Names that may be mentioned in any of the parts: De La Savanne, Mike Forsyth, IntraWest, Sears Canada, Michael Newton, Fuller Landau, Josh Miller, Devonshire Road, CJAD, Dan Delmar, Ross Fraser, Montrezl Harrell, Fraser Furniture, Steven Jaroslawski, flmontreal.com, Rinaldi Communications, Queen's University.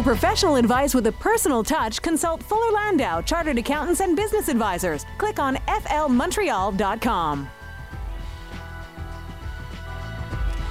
For professional advice with a personal touch, consult Fuller Landau, Chartered Accountants and Business Advisors. Click on flmontreal.com.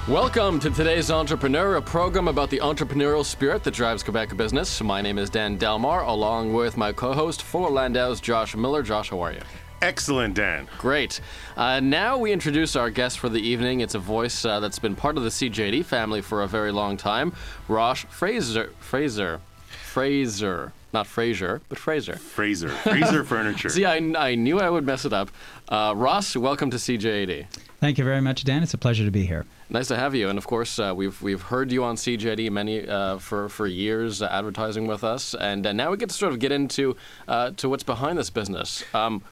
Welcome to today's Entrepreneur, a program about the entrepreneurial spirit that drives Quebec business. My name is Dan Delmar, along with my co-host, Fuller Landau's Josh Miller. Josh, how are you? Excellent, Dan. Great. Now we introduce our guest for the evening. It's a voice that's been part of the CJAD family for a very long time. Rosh Fraser. Fraser. Not Fraser, but Fraser. Fraser Furniture. See, I knew I would mess it up. Ross, welcome to CJAD. Thank you very much, Dan. It's a pleasure to be here. Nice to have you. And of course, we've heard you on CJAD many for years, advertising with us, and now we get to sort of get into to what's behind this business.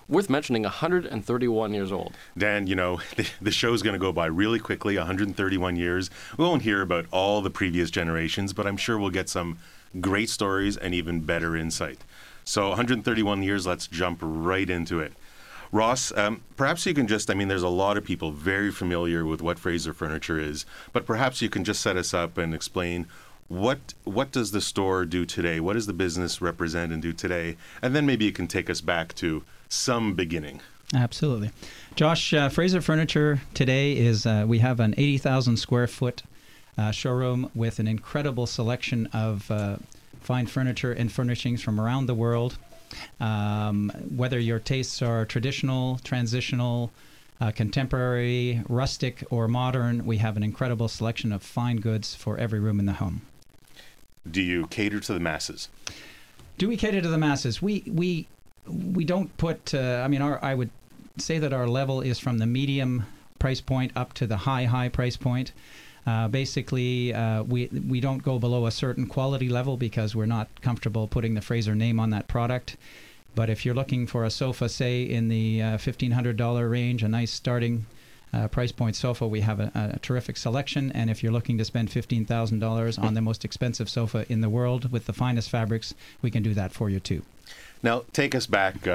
Worth mentioning, 131 years old. Dan, you know, the show's going to go by really quickly. 131 years. We won't hear about all the previous generations, but I'm sure we'll get some great stories and even better insight. So, 131 years. Let's jump right into it. Ross, perhaps you can just, I mean, there's a lot of people very familiar with what Fraser Furniture is, but perhaps you can just set us up and explain what does the store do today? What does the business represent and do today? And then maybe you can take us back to some beginning. Absolutely. Josh, Fraser Furniture today is, we have an 80,000 square foot showroom with an incredible selection of fine furniture and furnishings from around the world. Whether your tastes are traditional, transitional, contemporary, rustic, or modern, we have an incredible selection of fine goods for every room in the home. Do you cater to the masses? Do we cater to the masses? We don't put, I mean, I would say that our level is from the medium price point up to the high price point. Basically, we don't go below a certain quality level because we're not comfortable putting the Fraser name on that product. But if you're looking for a sofa, say, in the $1,500 range, a nice starting price point sofa, we have a terrific selection. And if you're looking to spend $15,000 on the most expensive sofa in the world with the finest fabrics, we can do that for you too. Now, take us back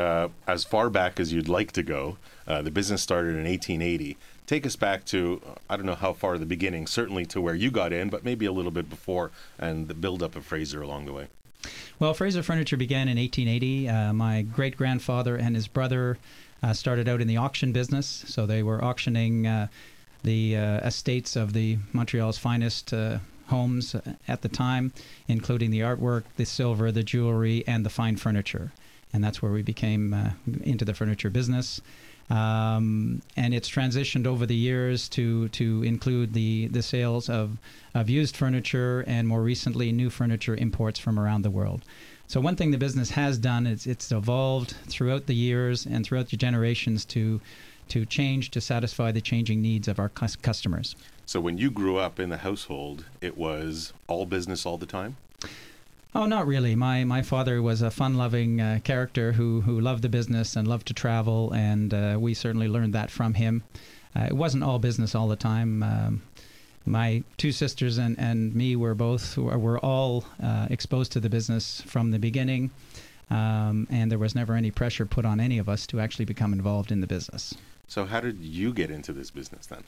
as far back as you'd like to go. The business started in 1880. Take us back to, I don't know how far the beginning, certainly to where you got in, but maybe a little bit before, and the buildup of Fraser along the way. Well, Fraser Furniture began in 1880. My great-grandfather and his brother started out in the auction business, so they were auctioning the estates of the Montreal's finest homes at the time, including the artwork, the silver, the jewelry, and the fine furniture. And that's where we became into the furniture business. And it's transitioned over the years to include the sales of used furniture and more recently new furniture imports from around the world. So one thing the business has done is it's evolved throughout the years and throughout the generations to change to satisfy the changing needs of our customers. So when you grew up in the household, it was all business all the time? Oh, not really. My father was a fun-loving character who loved the business and loved to travel, and we certainly learned that from him. It wasn't all business all the time. My two sisters and me were all exposed to the business from the beginning, and there was never any pressure put on any of us to actually become involved in the business. So how did you get into this business then?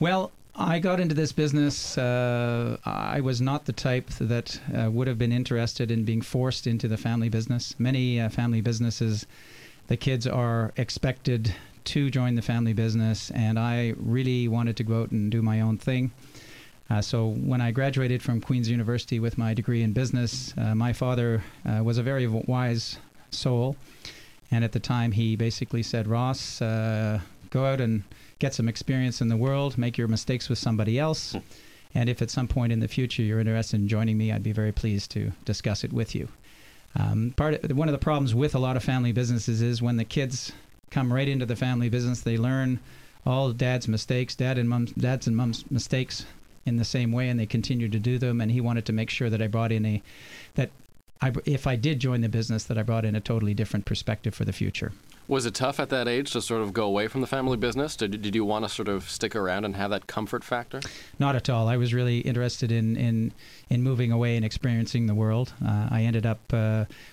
Well, I got into this business. I was not the type that would have been interested in being forced into the family business. Many family businesses, the kids are expected to join the family business, and I really wanted to go out and do my own thing. So when I graduated from Queen's University with my degree in business, my father was a very wise soul, and at the time he basically said, Ross, go out and get some experience in the world, make your mistakes with somebody else, and if at some point in the future you're interested in joining me, I'd be very pleased to discuss it with you. One of the problems with a lot of family businesses is when the kids come right into the family business, they learn all dad's mistakes, dad's and mom's mistakes in the same way, and they continue to do them, and he wanted to make sure that I brought in if I did join the business, that I brought in a totally different perspective for the future. Was it tough at that age to sort of go away from the family business? Did you want to sort of stick around and have that comfort factor? Not at all. I was really interested in moving away and experiencing the world. I ended up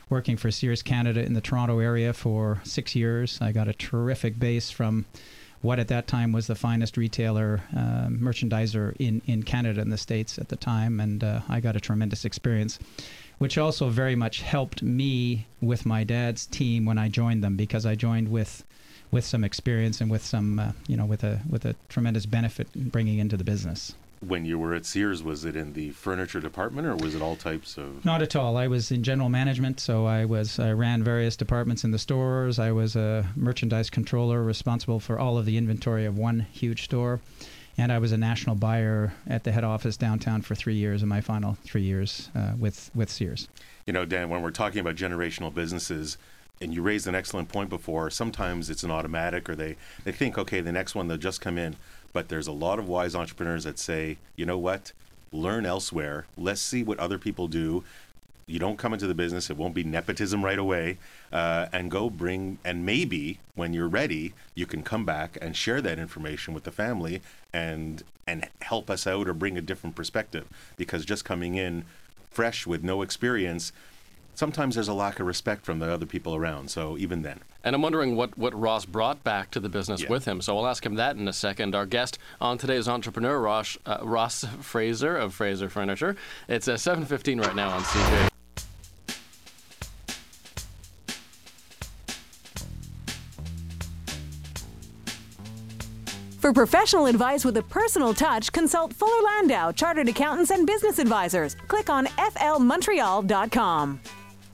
working for Sears Canada in the Toronto area for 6 years. I got a terrific base from what at that time was the finest retailer, merchandiser in Canada and the States at the time. And I got a tremendous experience, which also very much helped me with my dad's team when I joined them, because I joined with some experience and with some, with a tremendous benefit bringing into the business. When you were at Sears, was it in the furniture department, or was it all types of? Not at all. I was in general management, so I ran various departments in the stores. I was a merchandise controller responsible for all of the inventory of one huge store, and I was a national buyer at the head office downtown for 3 years, in my final 3 years with Sears. You know, Dan, when we're talking about generational businesses, and you raised an excellent point before, sometimes it's an automatic, or they think, okay, the next one, they'll just come in. But there's a lot of wise entrepreneurs that say, you know what, learn elsewhere. Let's see what other people do. You don't come into the business, it won't be nepotism right away, and go bring, and maybe when you're ready, you can come back and share that information with the family and help us out or bring a different perspective. Because just coming in fresh with no experience, sometimes there's a lack of respect from the other people around, so even then. And I'm wondering what Ross brought back to the business with him, so I'll ask him that in a second. Our guest on today's Entrepreneur, Ross Fraser of Fraser Furniture. It's 7:15 right now on CJ. For professional advice with a personal touch, consult Fuller Landau, Chartered Accountants and Business Advisors. Click on flmontreal.com.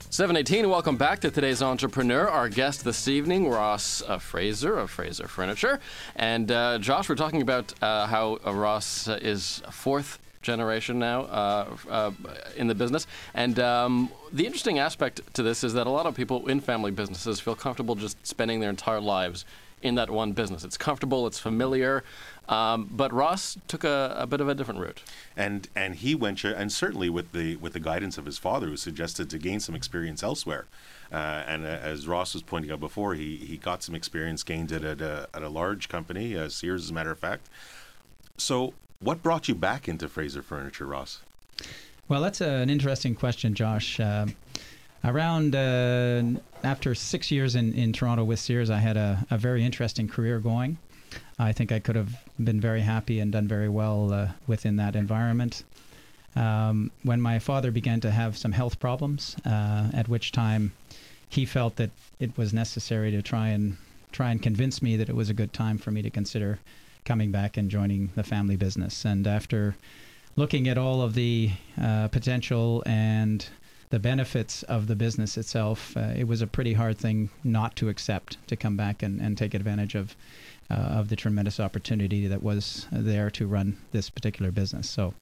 7:18, welcome back to today's Entrepreneur. Our guest this evening, Ross Fraser of Fraser Furniture. And Josh, we're talking about how Ross is fourth generation now in the business. And the interesting aspect to this is that a lot of people in family businesses feel comfortable just spending their entire lives in that one business. It's comfortable, it's familiar. But Ross took a bit of a different route, and he went, and certainly with the guidance of his father, who suggested to gain some experience elsewhere. And as Ross was pointing out before, he got some experience, gained it at a large company, Sears, as a matter of fact. So, what brought you back into Fraser Furniture, Ross? Well, that's an interesting question, Josh. After 6 years in Toronto with Sears, I had a very interesting career going. I think I could have been very happy and done very well within that environment. When my father began to have some health problems, at which time he felt that it was necessary to try and convince me that it was a good time for me to consider coming back and joining the family business. And after looking at all of the potential and the benefits of the business itself, it was a pretty hard thing not to accept, to come back and take advantage of the tremendous opportunity that was there to run this particular business. So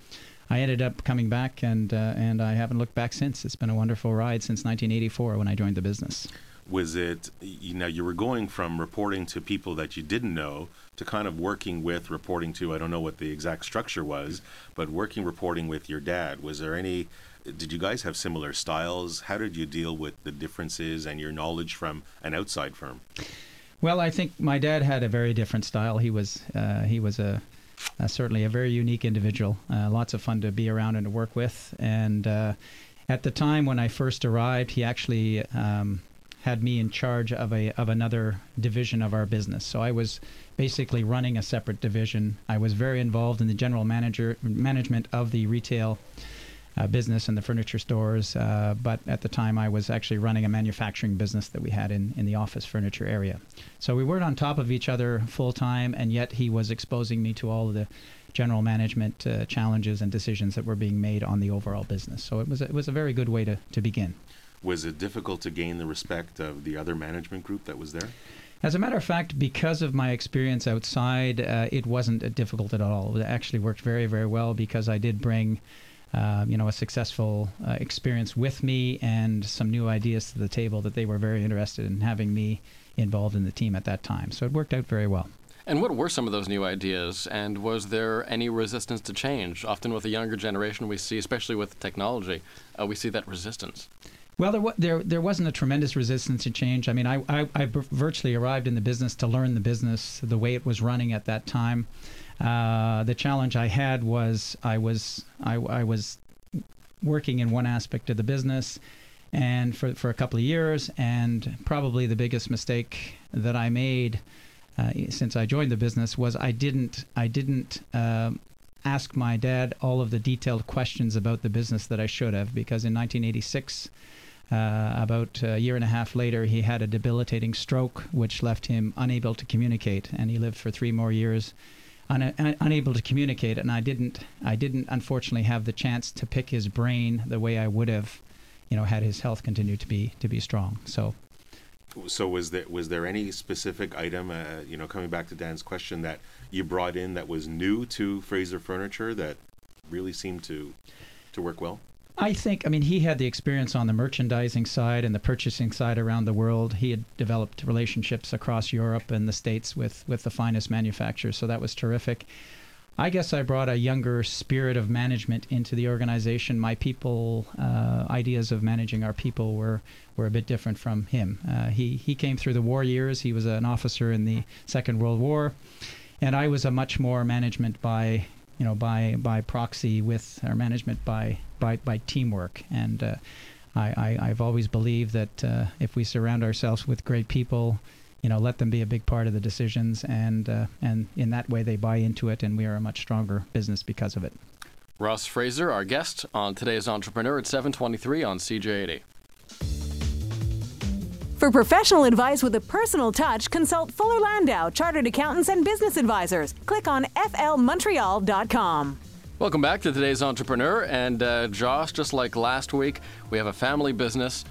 I ended up coming back, and I haven't looked back since. It's been a wonderful ride since 1984 when I joined the business. Was it, you were going from reporting to people that you didn't know to kind of working with, reporting to, I don't know what the exact structure was, but reporting with your dad. Was there any, did you guys have similar styles? How did you deal with the differences and your knowledge from an outside firm? Well, I think my dad had a very different style. He was certainly a very unique individual, lots of fun to be around and to work with. And at the time when I first arrived, he actually had me in charge of another division of our business. So I was basically running a separate division. I was very involved in the general management of the retail business and the furniture stores, but at the time I was actually running a manufacturing business that we had in the office furniture area. So we weren't on top of each other full time, and yet he was exposing me to all of the general management challenges and decisions that were being made on the overall business. So it was a very good way to begin. Was it difficult to gain the respect of the other management group that was there? As a matter of fact, because of my experience outside, it wasn't difficult at all. It actually worked very, very well, because I did bring a successful experience with me and some new ideas to the table that they were very interested in having me involved in the team at that time. So it worked out very well. And what were some of those new ideas? And was there any resistance to change? Often with the younger generation we see, especially with technology, we see that resistance. Well, there wasn't a tremendous resistance to change. I mean, I virtually arrived in the business to learn the business, the way it was running at that time. The challenge I had was I was working in one aspect of the business, and for a couple of years, and probably the biggest mistake that I made since I joined the business was I didn't ask my dad all of the detailed questions about the business that I should have, because in 1986, about a year and a half later, he had a debilitating stroke which left him unable to communicate, and he lived for 3 more years unable to communicate. And I didn't unfortunately have the chance to pick his brain the way I would have, you know, had his health continued to be strong. So was there any specific item, you know, coming back to Dan's question, that you brought in that was new to Fraser Furniture that really seemed to work well? I think, I mean, he had the experience on the merchandising side and the purchasing side around the world. He had developed relationships across Europe and the States with the finest manufacturers, so that was terrific. I guess I brought a younger spirit of management into the organization. My people, ideas of managing our people were a bit different from him. He came through the war years. He was an officer in the Second World War, and I was a much more management by proxy with our management by teamwork. And I've always believed that if we surround ourselves with great people, you know, let them be a big part of the decisions, and in that way they buy into it, and we are a much stronger business because of it. Ross Fraser, our guest on today's Entrepreneur at 7:23 on CJAD. For professional advice with a personal touch, consult Fuller Landau, Chartered Accountants and Business Advisors. Click on flmontreal.com. Welcome back to today's Entrepreneur, and Josh, just like last week, we have a family business.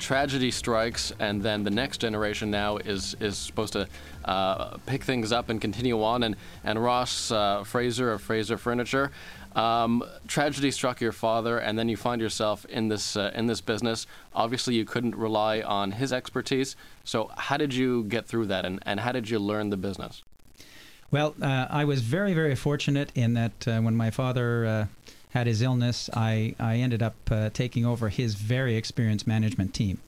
Tragedy strikes, and then the next generation now is supposed to pick things up and continue on. And Ross Fraser of Fraser Furniture, tragedy struck your father, and then you find yourself in this business. Obviously, you couldn't rely on his expertise. So how did you get through that, and how did you learn the business? Well, I was very, very fortunate in that when my father had his illness, I ended up taking over his very experienced management team.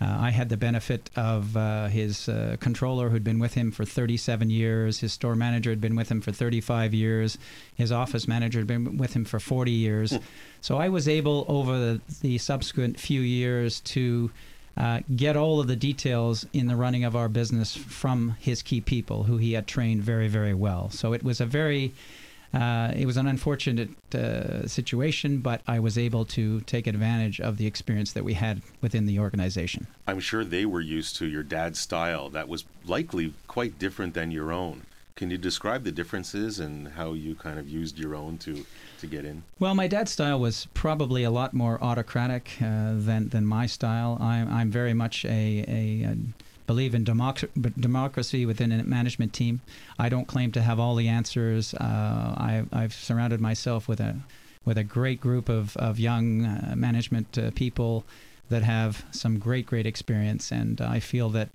I had the benefit of his controller who'd been with him for 37 years, his store manager had been with him for 35 years, his office manager had been with him for 40 years. So I was able over the subsequent few years to get all of the details in the running of our business from his key people who he had trained very, very well. So it was a very... it was an unfortunate situation, but I was able to take advantage of the experience that we had within the organization. I'm sure they were used to your dad's style that was likely quite different than your own. Can you describe the differences and how you kind of used your own to get in? Well, my dad's style was probably a lot more autocratic than my style. I'm very much a believe in democracy within a management team. I don't claim to have all the answers. I've surrounded myself with a great group of young management people that have some great experience, and I feel that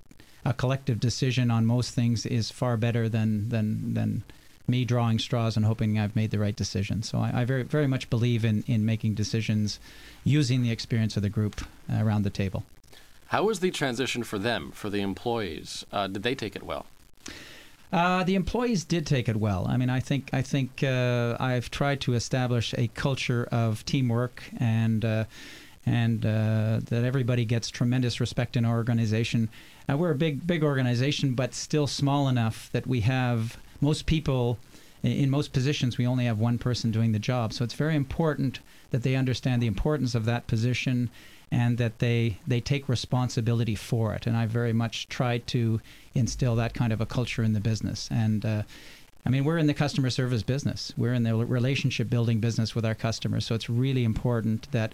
a collective decision on most things is far better than me drawing straws and hoping I've made the right decision. So I very, very much believe in making decisions using the experience of the group around the table. How was the transition for them, for the employees? Did they take it well? The employees did take it well. I mean, I think I've tried to establish a culture of teamwork and that everybody gets tremendous respect in our organization. We're a big organization, but still small enough that we have most people. In most positions, we only have one person doing the job. So it's very important that they understand the importance of that position and that they take responsibility for it. And I very much try to instill that kind of a culture in the business. And I mean, we're in the customer service business. We're in the relationship building business with our customers. So it's really important that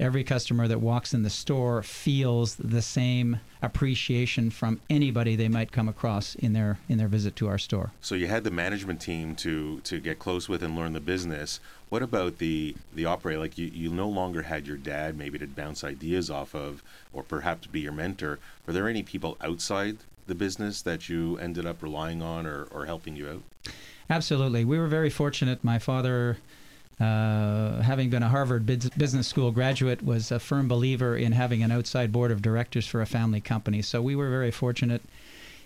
every customer that walks in the store feels the same appreciation from anybody they might come across in their visit to our store. So you had the management team to get close with and learn the business. What about the operator? Like you no longer had your dad maybe to bounce ideas off of or perhaps be your mentor. Were there any people outside the business that you ended up relying on or helping you out? Absolutely. We were very fortunate. My father... having been a Harvard Business School graduate, was a firm believer in having an outside board of directors for a family company. So we were very fortunate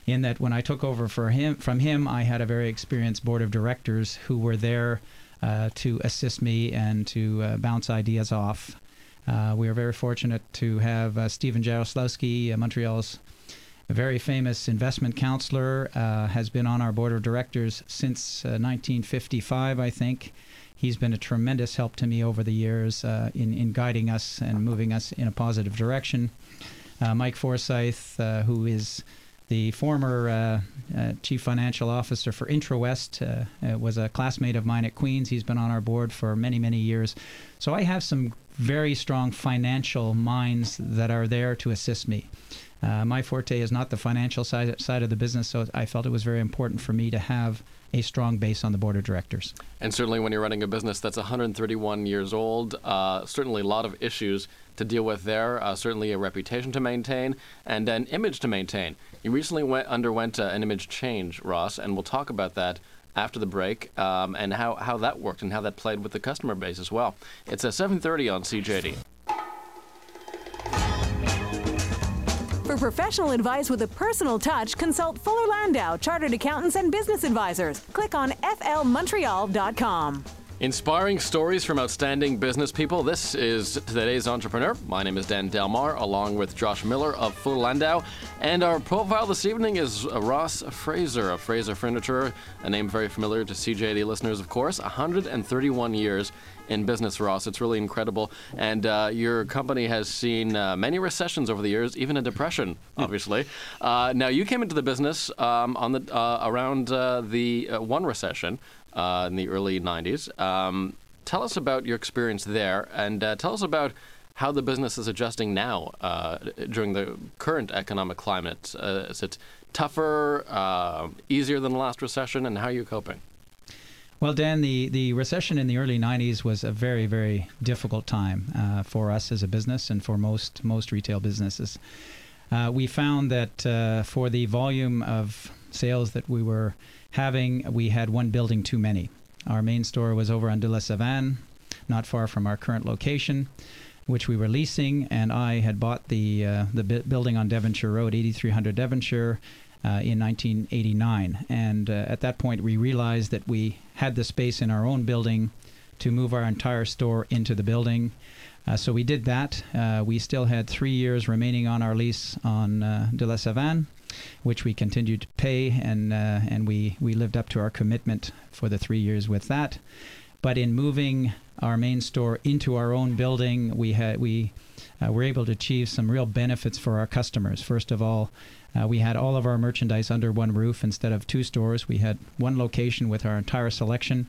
in that when I took over from him, I had a very experienced board of directors who were there to assist me and to bounce ideas off. We were very fortunate to have Steven Jaroslawski, Montreal's a very famous investment counselor, has been on our board of directors since 1955, I think. He's been a tremendous help to me over the years in guiding us and moving us in a positive direction. Mike Forsyth, who is the former chief financial officer for IntraWest, was a classmate of mine at Queen's. He's been on our board for many, many years. So I have some very strong financial minds that are there to assist me. My forte is not the financial side of the business, so I felt it was very important for me to have a strong base on the board of directors. And certainly when you're running a business that's 131 years old, certainly a lot of issues to deal with there, certainly a reputation to maintain and an image to maintain. You recently underwent an image change, Ross, and we'll talk about that after the break, and how that worked and how that played with the customer base as well. It's at 7:30 on CJAD. For professional advice with a personal touch, consult Fuller Landau, Chartered Accountants and Business Advisors. Click on flmontreal.com. Inspiring stories from outstanding business people. This is today's entrepreneur. My name is Dan Delmar, along with Josh Miller of Fuller Landau. And our profile this evening is Ross Fraser of Fraser Furniture, a name very familiar to CJAD listeners, of course. 131 years in business, Ross. It's really incredible. And your company has seen many recessions over the years, even a depression, obviously. Now, you came into the business around the one recession in the early 90s. Tell us about your experience there, and tell us about how the business is adjusting now during the current economic climate. Is it tougher, easier than the last recession, and how are you coping? Well, Dan, the recession in the early 90s was a very, very difficult time for us as a business and for most retail businesses. We found that for the volume of sales that we were having, we had one building too many. Our main store was over on De La Savanne, not far from our current location, which we were leasing, and I had bought the building on Devonshire Road, 8300 Devonshire, in 1989, and at that point we realized that we had the space in our own building to move our entire store into the building, so we did that. We still had 3 years remaining on our lease on De La Savanne, which we continued to pay, and we lived up to our commitment for the 3 years with that. But in moving our main store into our own building, we were able to achieve some real benefits for our customers. First of all, we had all of our merchandise under one roof instead of two stores. We had one location with our entire selection.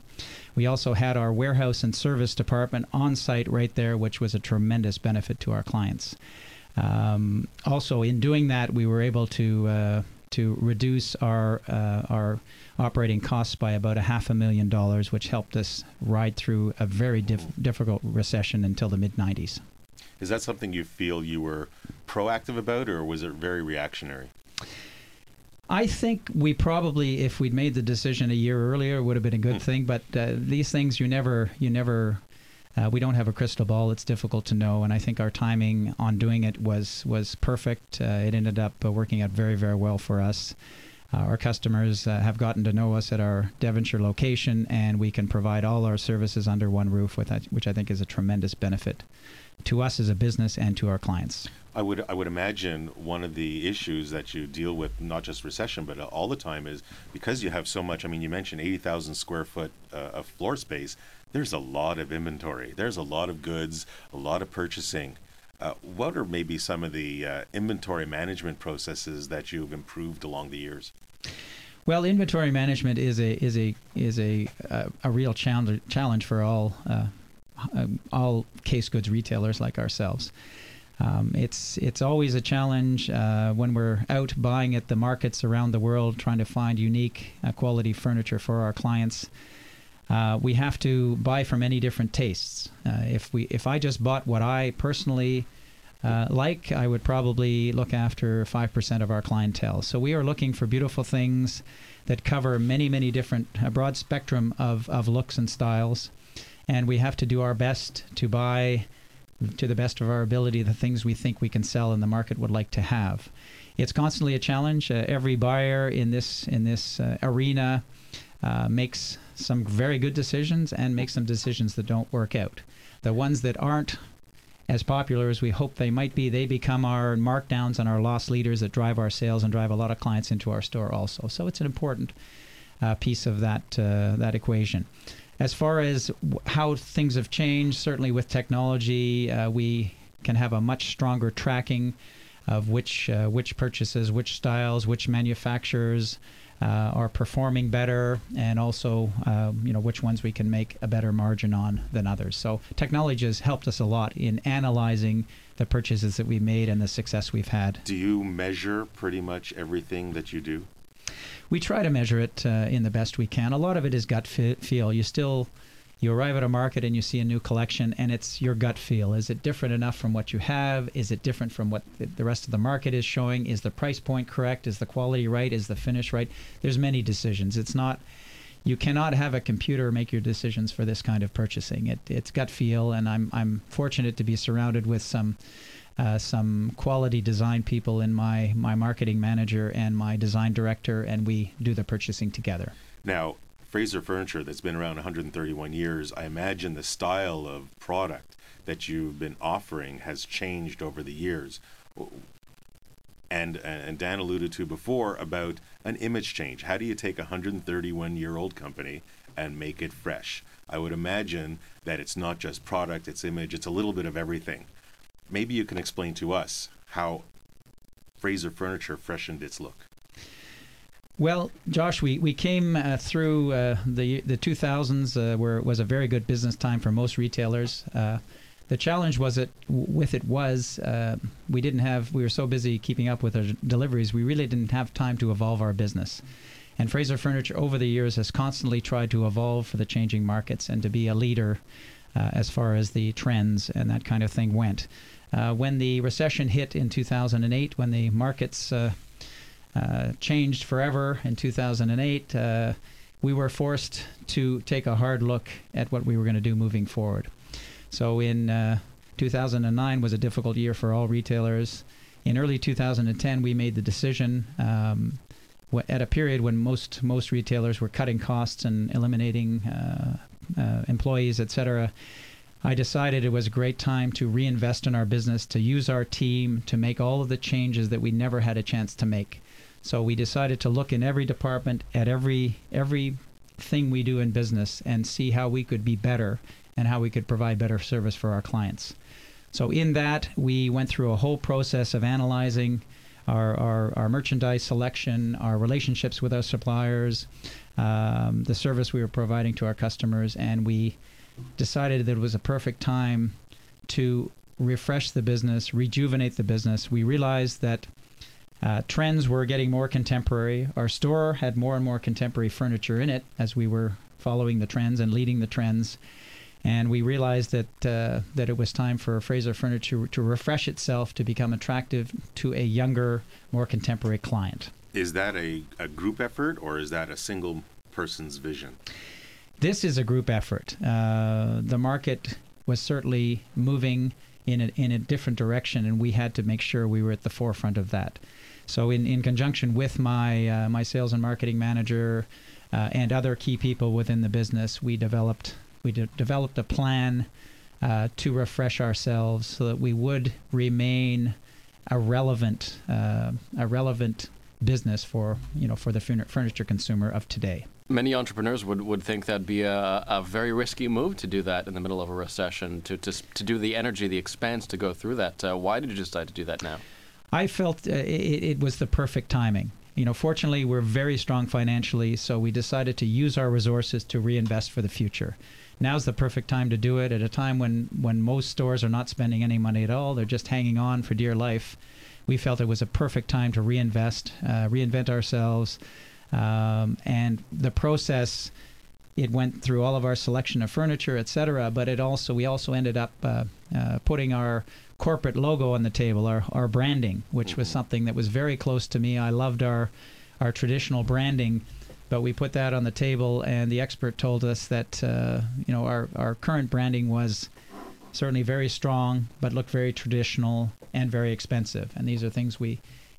We also had our warehouse and service department on site right there, which was a tremendous benefit to our clients. Also, in doing that, we were able to reduce our operating costs by about $500,000, which helped us ride through a very difficult recession until the mid-90s. Is that something you feel you were proactive about, or was it very reactionary? I think we probably, if we'd made the decision a year earlier, would have been a good thing. But these things, you never, we don't have a crystal ball. It's difficult to know. And I think our timing on doing it was perfect. It ended up working out very, very well for us. Our customers have gotten to know us at our Devonshire location, and we can provide all our services under one roof, which I think is a tremendous benefit to us as a business and to our clients. I would imagine one of the issues that you deal with, not just recession, but all the time, is because you have so much. I mean, you mentioned 80,000 square foot of floor space. There's a lot of inventory. There's a lot of goods, a lot of purchasing. What are maybe some of the inventory management processes that you've improved along the years? Well, inventory management is a real challenge for all case goods retailers like ourselves. It's always a challenge when we're out buying at the markets around the world, trying to find unique quality furniture for our clients. We have to buy for many different tastes. If I just bought what I personally like, I would probably look after 5% of our clientele. So we are looking for beautiful things that cover many different, a broad spectrum of looks and styles. And we have to do our best to buy, to the best of our ability, the things we think we can sell and the market would like to have. It's constantly a challenge. Every buyer in this arena makes some very good decisions and makes some decisions that don't work out. The ones that aren't as popular as we hope they might be, they become our markdowns and our loss leaders that drive our sales and drive a lot of clients into our store also. So it's an important piece of that equation. As far as how things have changed, certainly with technology, we can have a much stronger tracking of which purchases, which styles, which manufacturers are performing better, and also which ones we can make a better margin on than others. So technology has helped us a lot in analyzing the purchases that we made and the success we've had. Do you measure pretty much everything that you do? We try to measure it in the best we can. A lot of it is gut feel. You arrive at a market and you see a new collection, and it's your gut feel. Is it different enough from what you have? Is it different from what the rest of the market is showing? Is the price point correct? Is the quality right? Is the finish right? There's many decisions. It's not, you cannot have a computer make your decisions for this kind of purchasing. It's gut feel, and I'm fortunate to be surrounded with some quality design people in my marketing manager and my design director, and we do the purchasing together. Now, Fraser Furniture, that's been around 131 years, I imagine the style of product that you've been offering has changed over the years. And Dan alluded to before about an image change. How do you take a 131-year-old company and make it fresh? I would imagine that it's not just product, it's image, it's a little bit of everything. Maybe you can explain to us how Fraser Furniture freshened its look. Well, Josh, we came through the 2000s, where it was a very good business time for most retailers. The challenge was we were so busy keeping up with our deliveries, we really didn't have time to evolve our business. And Fraser Furniture over the years has constantly tried to evolve for the changing markets and to be a leader as far as the trends and that kind of thing went. When the recession hit in 2008, when the markets changed forever in 2008, we were forced to take a hard look at what we were going to do moving forward. So in 2009 was a difficult year for all retailers. In early 2010, we made the decision at a period when most retailers were cutting costs and eliminating employees, etc. I decided it was a great time to reinvest in our business, to use our team, to make all of the changes that we never had a chance to make. So we decided to look in every department at every thing we do in business and see how we could be better and how we could provide better service for our clients. So in that, we went through a whole process of analyzing our merchandise selection, our relationships with our suppliers, the service we were providing to our customers, and we decided that it was a perfect time to refresh the business, rejuvenate the business. We realized that trends were getting more contemporary. Our store had more and more contemporary furniture in it as we were following the trends and leading the trends. And we realized that that it was time for Fraser Furniture to refresh itself to become attractive to a younger, more contemporary client. Is that a group effort, or is that a single person's vision? This is a group effort. The market was certainly moving in a different direction, and we had to make sure we were at the forefront of that. So in conjunction with my sales and marketing manager and other key people within the business, we developed a plan to refresh ourselves so that we would remain a relevant business for the furniture consumer of today. Many entrepreneurs would think that'd be a very risky move to do that in the middle of a recession, to do the energy, the expense to go through that. Why did you decide to do that now? I felt it was the perfect timing. You know, fortunately, we're very strong financially, so we decided to use our resources to reinvest for the future. Now's the perfect time to do it, at a time when most stores are not spending any money at all. They're just hanging on for dear life. We felt it was a perfect time to reinvest, reinvent ourselves. And the process, it went through all of our selection of furniture, etc. But we also ended up putting our corporate logo on the table, our branding, which was something that was very close to me. I loved our traditional branding, but we put that on the table, and the expert told us that our current branding was certainly very strong, but looked very traditional and very expensive. And these are things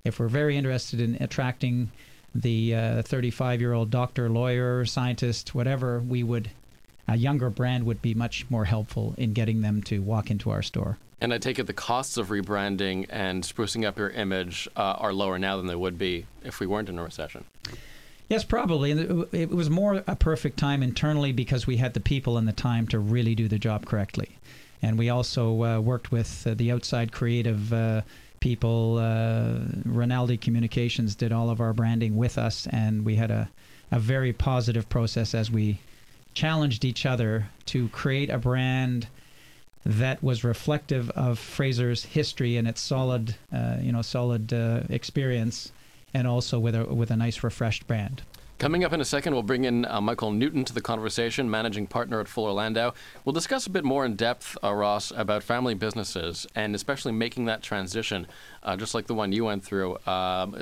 if we're very interested in attracting the 35-year-old doctor, lawyer, scientist, whatever, a younger brand would be much more helpful in getting them to walk into our store. And I take it the costs of rebranding and sprucing up your image are lower now than they would be if we weren't in a recession. Yes, probably. It was more a perfect time internally because we had the people and the time to really do the job correctly. And we also worked with the outside creative people. Rinaldi Communications did all of our branding with us, and we had a very positive process as we challenged each other to create a brand that was reflective of Fraser's history and its solid, experience, and also with a nice refreshed brand. Coming up in a second, we'll bring in Michael Newton to the conversation, managing partner at Fuller Landau. We'll discuss a bit more in depth, Ross, about family businesses and especially making that transition, just like the one you went through,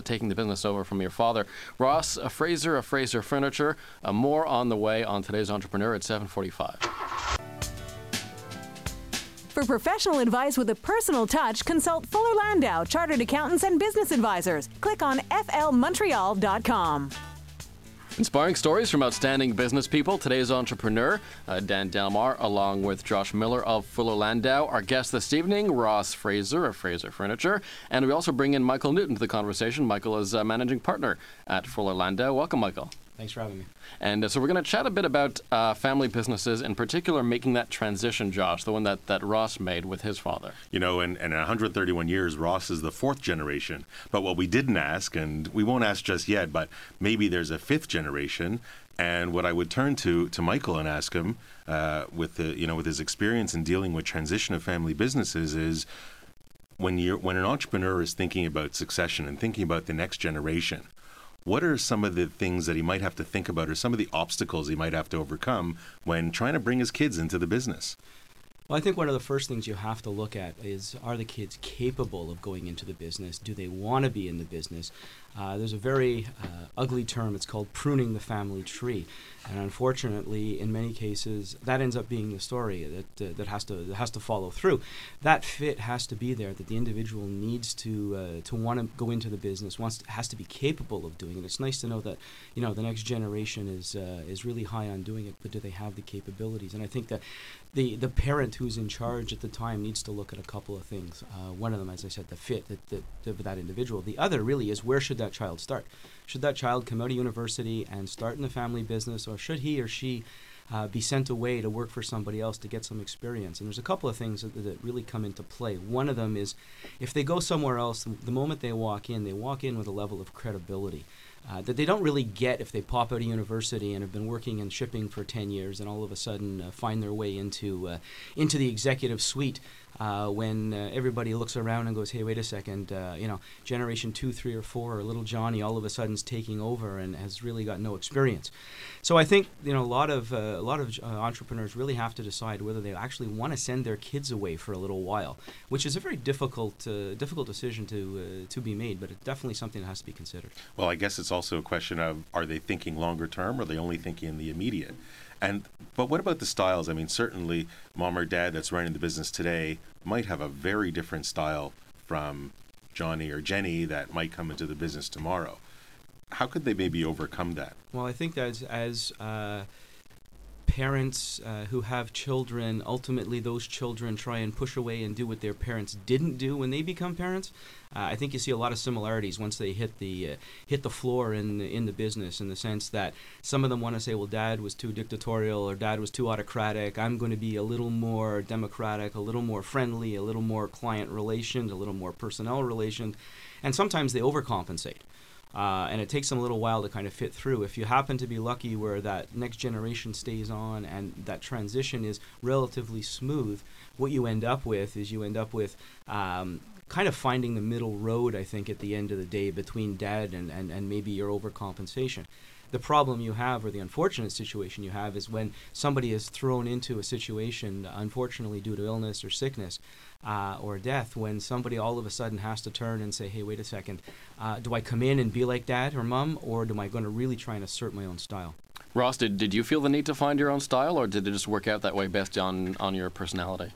taking the business over from your father. Ross, Fraser Furniture, more on the way on today's Entrepreneur at 7:45. For professional advice with a personal touch, consult Fuller Landau, Chartered Accountants and Business Advisors. Click on flmontreal.com. Inspiring stories from outstanding business people. Today's entrepreneur, Dan Delmar, along with Josh Miller of Fuller Landau. Our guest this evening, Ross Fraser of Fraser Furniture. And we also bring in Michael Newton to the conversation. Michael is a managing partner at Fuller Landau. Welcome, Michael. Thanks for having me. And so we're going to chat a bit about family businesses, in particular making that transition, Josh, the one that Ross made with his father. You know, in 131 years, Ross is the fourth generation. But what we didn't ask, and we won't ask just yet, but maybe there's a fifth generation. And what I would turn to Michael and ask him, with his experience in dealing with transition of family businesses, is when an entrepreneur is thinking about succession and thinking about the next generation, what are some of the things that he might have to think about, or some of the obstacles he might have to overcome when trying to bring his kids into the business? Well, I think one of the first things you have to look at is, are the kids capable of going into the business? Do they want to be in the business? There's a very ugly term. It's called pruning the family tree. And unfortunately, in many cases, that ends up being the story that has to follow through. That fit has to be there, that the individual needs to want to go into the business, has to be capable of doing it. It's nice to know that, you know, the next generation is really high on doing it, but do they have the capabilities? And I think that the parent who's in charge at the time needs to look at a couple of things. One of them, as I said, the fit of that individual. The other really is, where should that child start? Should that child come out of university and start in the family business, or should he or she be sent away to work for somebody else to get some experience? And there's a couple of things that really come into play. One of them is, if they go somewhere else, the moment they walk in with a level of credibility that they don't really get if they pop out of university and have been working in shipping for 10 years and all of a sudden find their way into the executive suite when everybody looks around and goes, hey, wait a second, generation 2, 3, or 4, or little Johnny all of a sudden is taking over and has really got no experience. So I think, you know, a lot of entrepreneurs really have to decide whether they actually want to send their kids away for a little while, which is a very difficult decision to be made, but it's definitely something that has to be considered. Well, I guess it's also a question of, are they thinking longer term, or are they only thinking in the immediate? But what about the styles? I mean, certainly mom or dad that's running the business today might have a very different style from Johnny or Jenny that might come into the business tomorrow. How could they maybe overcome that? Well, I think that as parents who have children, ultimately those children try and push away and do what their parents didn't do when they become parents. I think you see a lot of similarities once they hit the floor in the business, in the sense that some of them want to say, well, dad was too dictatorial, or dad was too autocratic. I'm going to be a little more democratic, a little more friendly, a little more client relationed, a little more personnel relationed. And sometimes they overcompensate. And it takes them a little while to kind of fit through. If you happen to be lucky where that next generation stays on and that transition is relatively smooth, what you end up with is kind of finding the middle road, I think, at the end of the day between dad and maybe your overcompensation. The problem you have, or the unfortunate situation you have, is when somebody is thrown into a situation, unfortunately due to illness or sickness or death, when somebody all of a sudden has to turn and say, hey, wait a second, do I come in and be like dad or mom, or am I going to really try and assert my own style? Ross, did you feel the need to find your own style, or did it just work out that way based on your personality?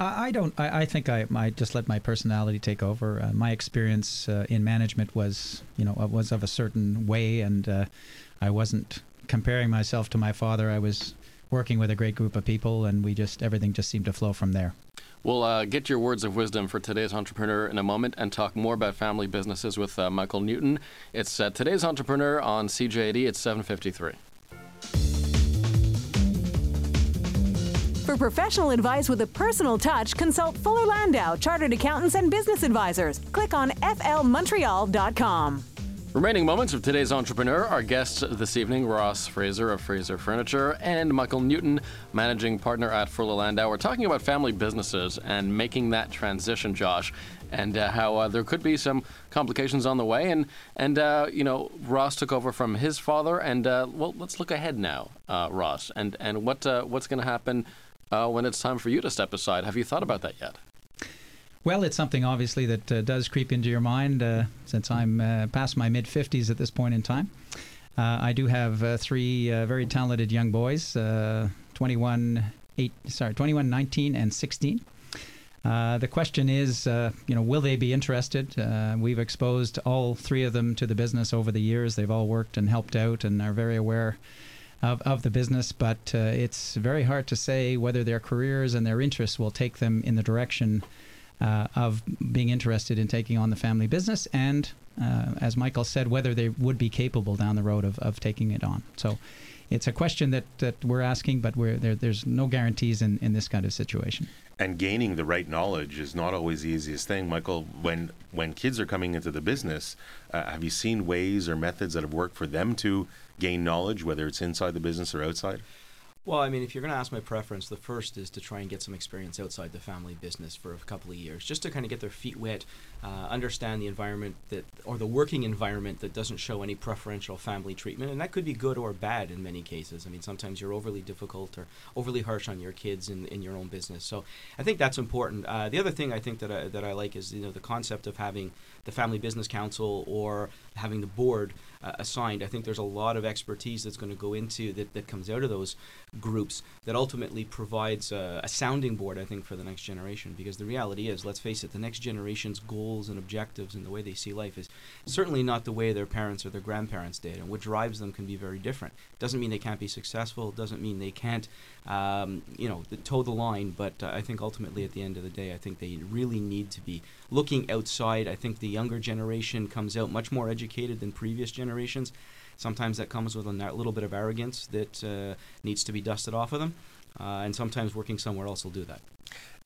I think I just let my personality take over. My experience in management was of a certain way, and I wasn't comparing myself to my father. I was working with a great group of people, and everything just seemed to flow from there. We'll get your words of wisdom for today's entrepreneur in a moment and talk more about family businesses with Michael Newton. It's today's entrepreneur on CJAD. It's 7:53. For professional advice with a personal touch, consult Fuller Landau, Chartered Accountants and Business Advisors. Click on flmontreal.com. Remaining moments of today's entrepreneur, our guests this evening, Ross Fraser of Fraser Furniture and Michael Newton, managing partner at Fuller Landau. We're talking about family businesses and making that transition, Josh, and how there could be some complications on the way. And Ross took over from his father. And well, let's look ahead now, Ross, and what's going to happen when it's time for you to step aside. Have you thought about that yet? Well, it's something obviously that does creep into your mind since I'm past my mid-50s at this point in time. I do have three very talented young boys, 21, 19, and 16. The question is, will they be interested? We've exposed all three of them to the business over the years. They've all worked and helped out and are very aware of the business, but it's very hard to say whether their careers and their interests will take them in the direction of being interested in taking on the family business, and as Michael said, whether they would be capable down the road of taking it on. So it's a question that we're asking, but there's no guarantees in this kind of situation. And gaining the right knowledge is not always the easiest thing. Michael, when kids are coming into the business, have you seen ways or methods that have worked for them to gain knowledge, whether it's inside the business or outside? Well, I mean, if you're going to ask my preference, the first is to try and get some experience outside the family business for a couple of years, just to kind of get their feet wet, understand the environment or the working environment that doesn't show any preferential family treatment, and that could be good or bad in many cases. I mean, sometimes you're overly difficult or overly harsh on your kids in your own business. So I think that's important. The other thing I think that I like is the concept of having the Family Business Council or having the board assigned. I think there's a lot of expertise that's going to go into that comes out of those groups that ultimately provides a sounding board, I think, for the next generation. Because the reality is, let's face it, the next generation's goals and objectives and the way they see life is certainly not the way their parents or their grandparents did, and what drives them can be very different. Doesn't mean they can't be successful, doesn't mean they can't toe the line, but I think ultimately at the end of the day, I think they really need to be looking outside. I think the younger generation comes out much more educated than previous generations. Sometimes that comes with a little bit of arrogance that needs to be dusted off of them. And sometimes working somewhere else will do that.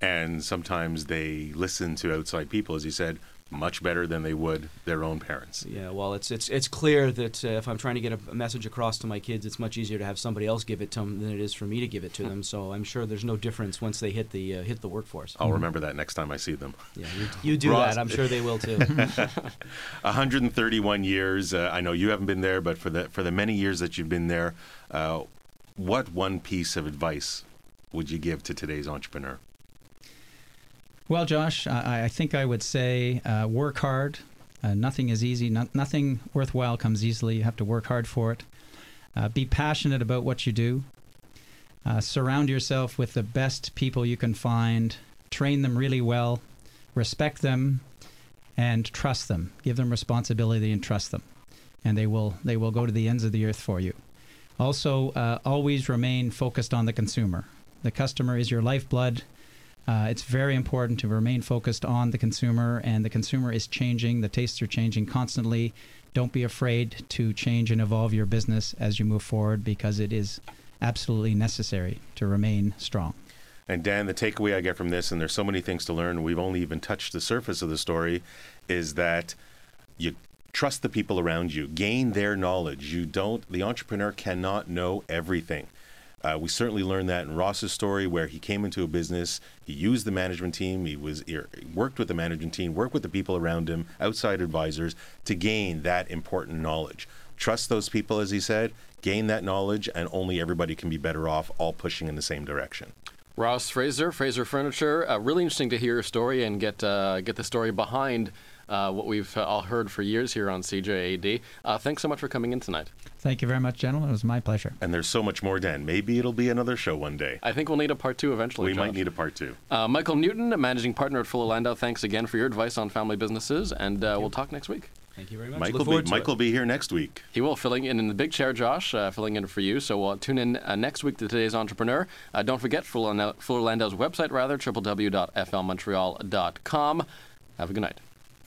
And sometimes they listen to outside people, as you said, much better than they would their own parents. Yeah, well, it's clear that if I'm trying to get a message across to my kids, it's much easier to have somebody else give it to them than it is for me to give it to them. So I'm sure there's no difference once they hit the workforce. I'll remember that next time I see them. Yeah, you do, Ross. That. I'm sure they will too. 131 years. I know you haven't been there, but for the many years that you've been there, what one piece of advice would you give to today's entrepreneur? Well, Josh, I think I would say work hard. Nothing is easy. Nothing worthwhile comes easily. You have to work hard for it. Be passionate about what you do. Surround yourself with the best people you can find. Train them really well. Respect them and trust them. Give them responsibility and trust them. And they will go to the ends of the earth for you. Also, always remain focused on the consumer. The customer is your lifeblood. It's very important to remain focused on the consumer, and the consumer is changing. The tastes are changing constantly. Don't be afraid to change and evolve your business as you move forward, because it is absolutely necessary to remain strong. And Dan, the takeaway I get from this, and there's so many things to learn, we've only even touched the surface of the story, is that you trust the people around you, gain their knowledge. The entrepreneur cannot know everything. We certainly learned that in Ross's story, where he came into a business, he used the management team, he worked with the management team, worked with the people around him, outside advisors, to gain that important knowledge. Trust those people, as he said, gain that knowledge, and only everybody can be better off, all pushing in the same direction. Ross Fraser, Fraser Furniture, really interesting to hear your story and get the story behind what we've all heard for years here on CJAD. Thanks so much for coming in tonight. Thank you very much, gentlemen. It was my pleasure. And there's so much more, Dan. Maybe it'll be another show one day. I think we'll need a part two eventually, Josh. We might need a part two. Michael Newton, a managing partner at Fuller Landau, thanks again for your advice on family businesses, and we'll talk next week. Thank you very much. Mike will be here next week. He will, filling in the big chair, Josh, filling in for you. So we'll tune in next week to Today's Entrepreneur. Don't forget Fuller Landau's website, www.flmontreal.com. Have a good night.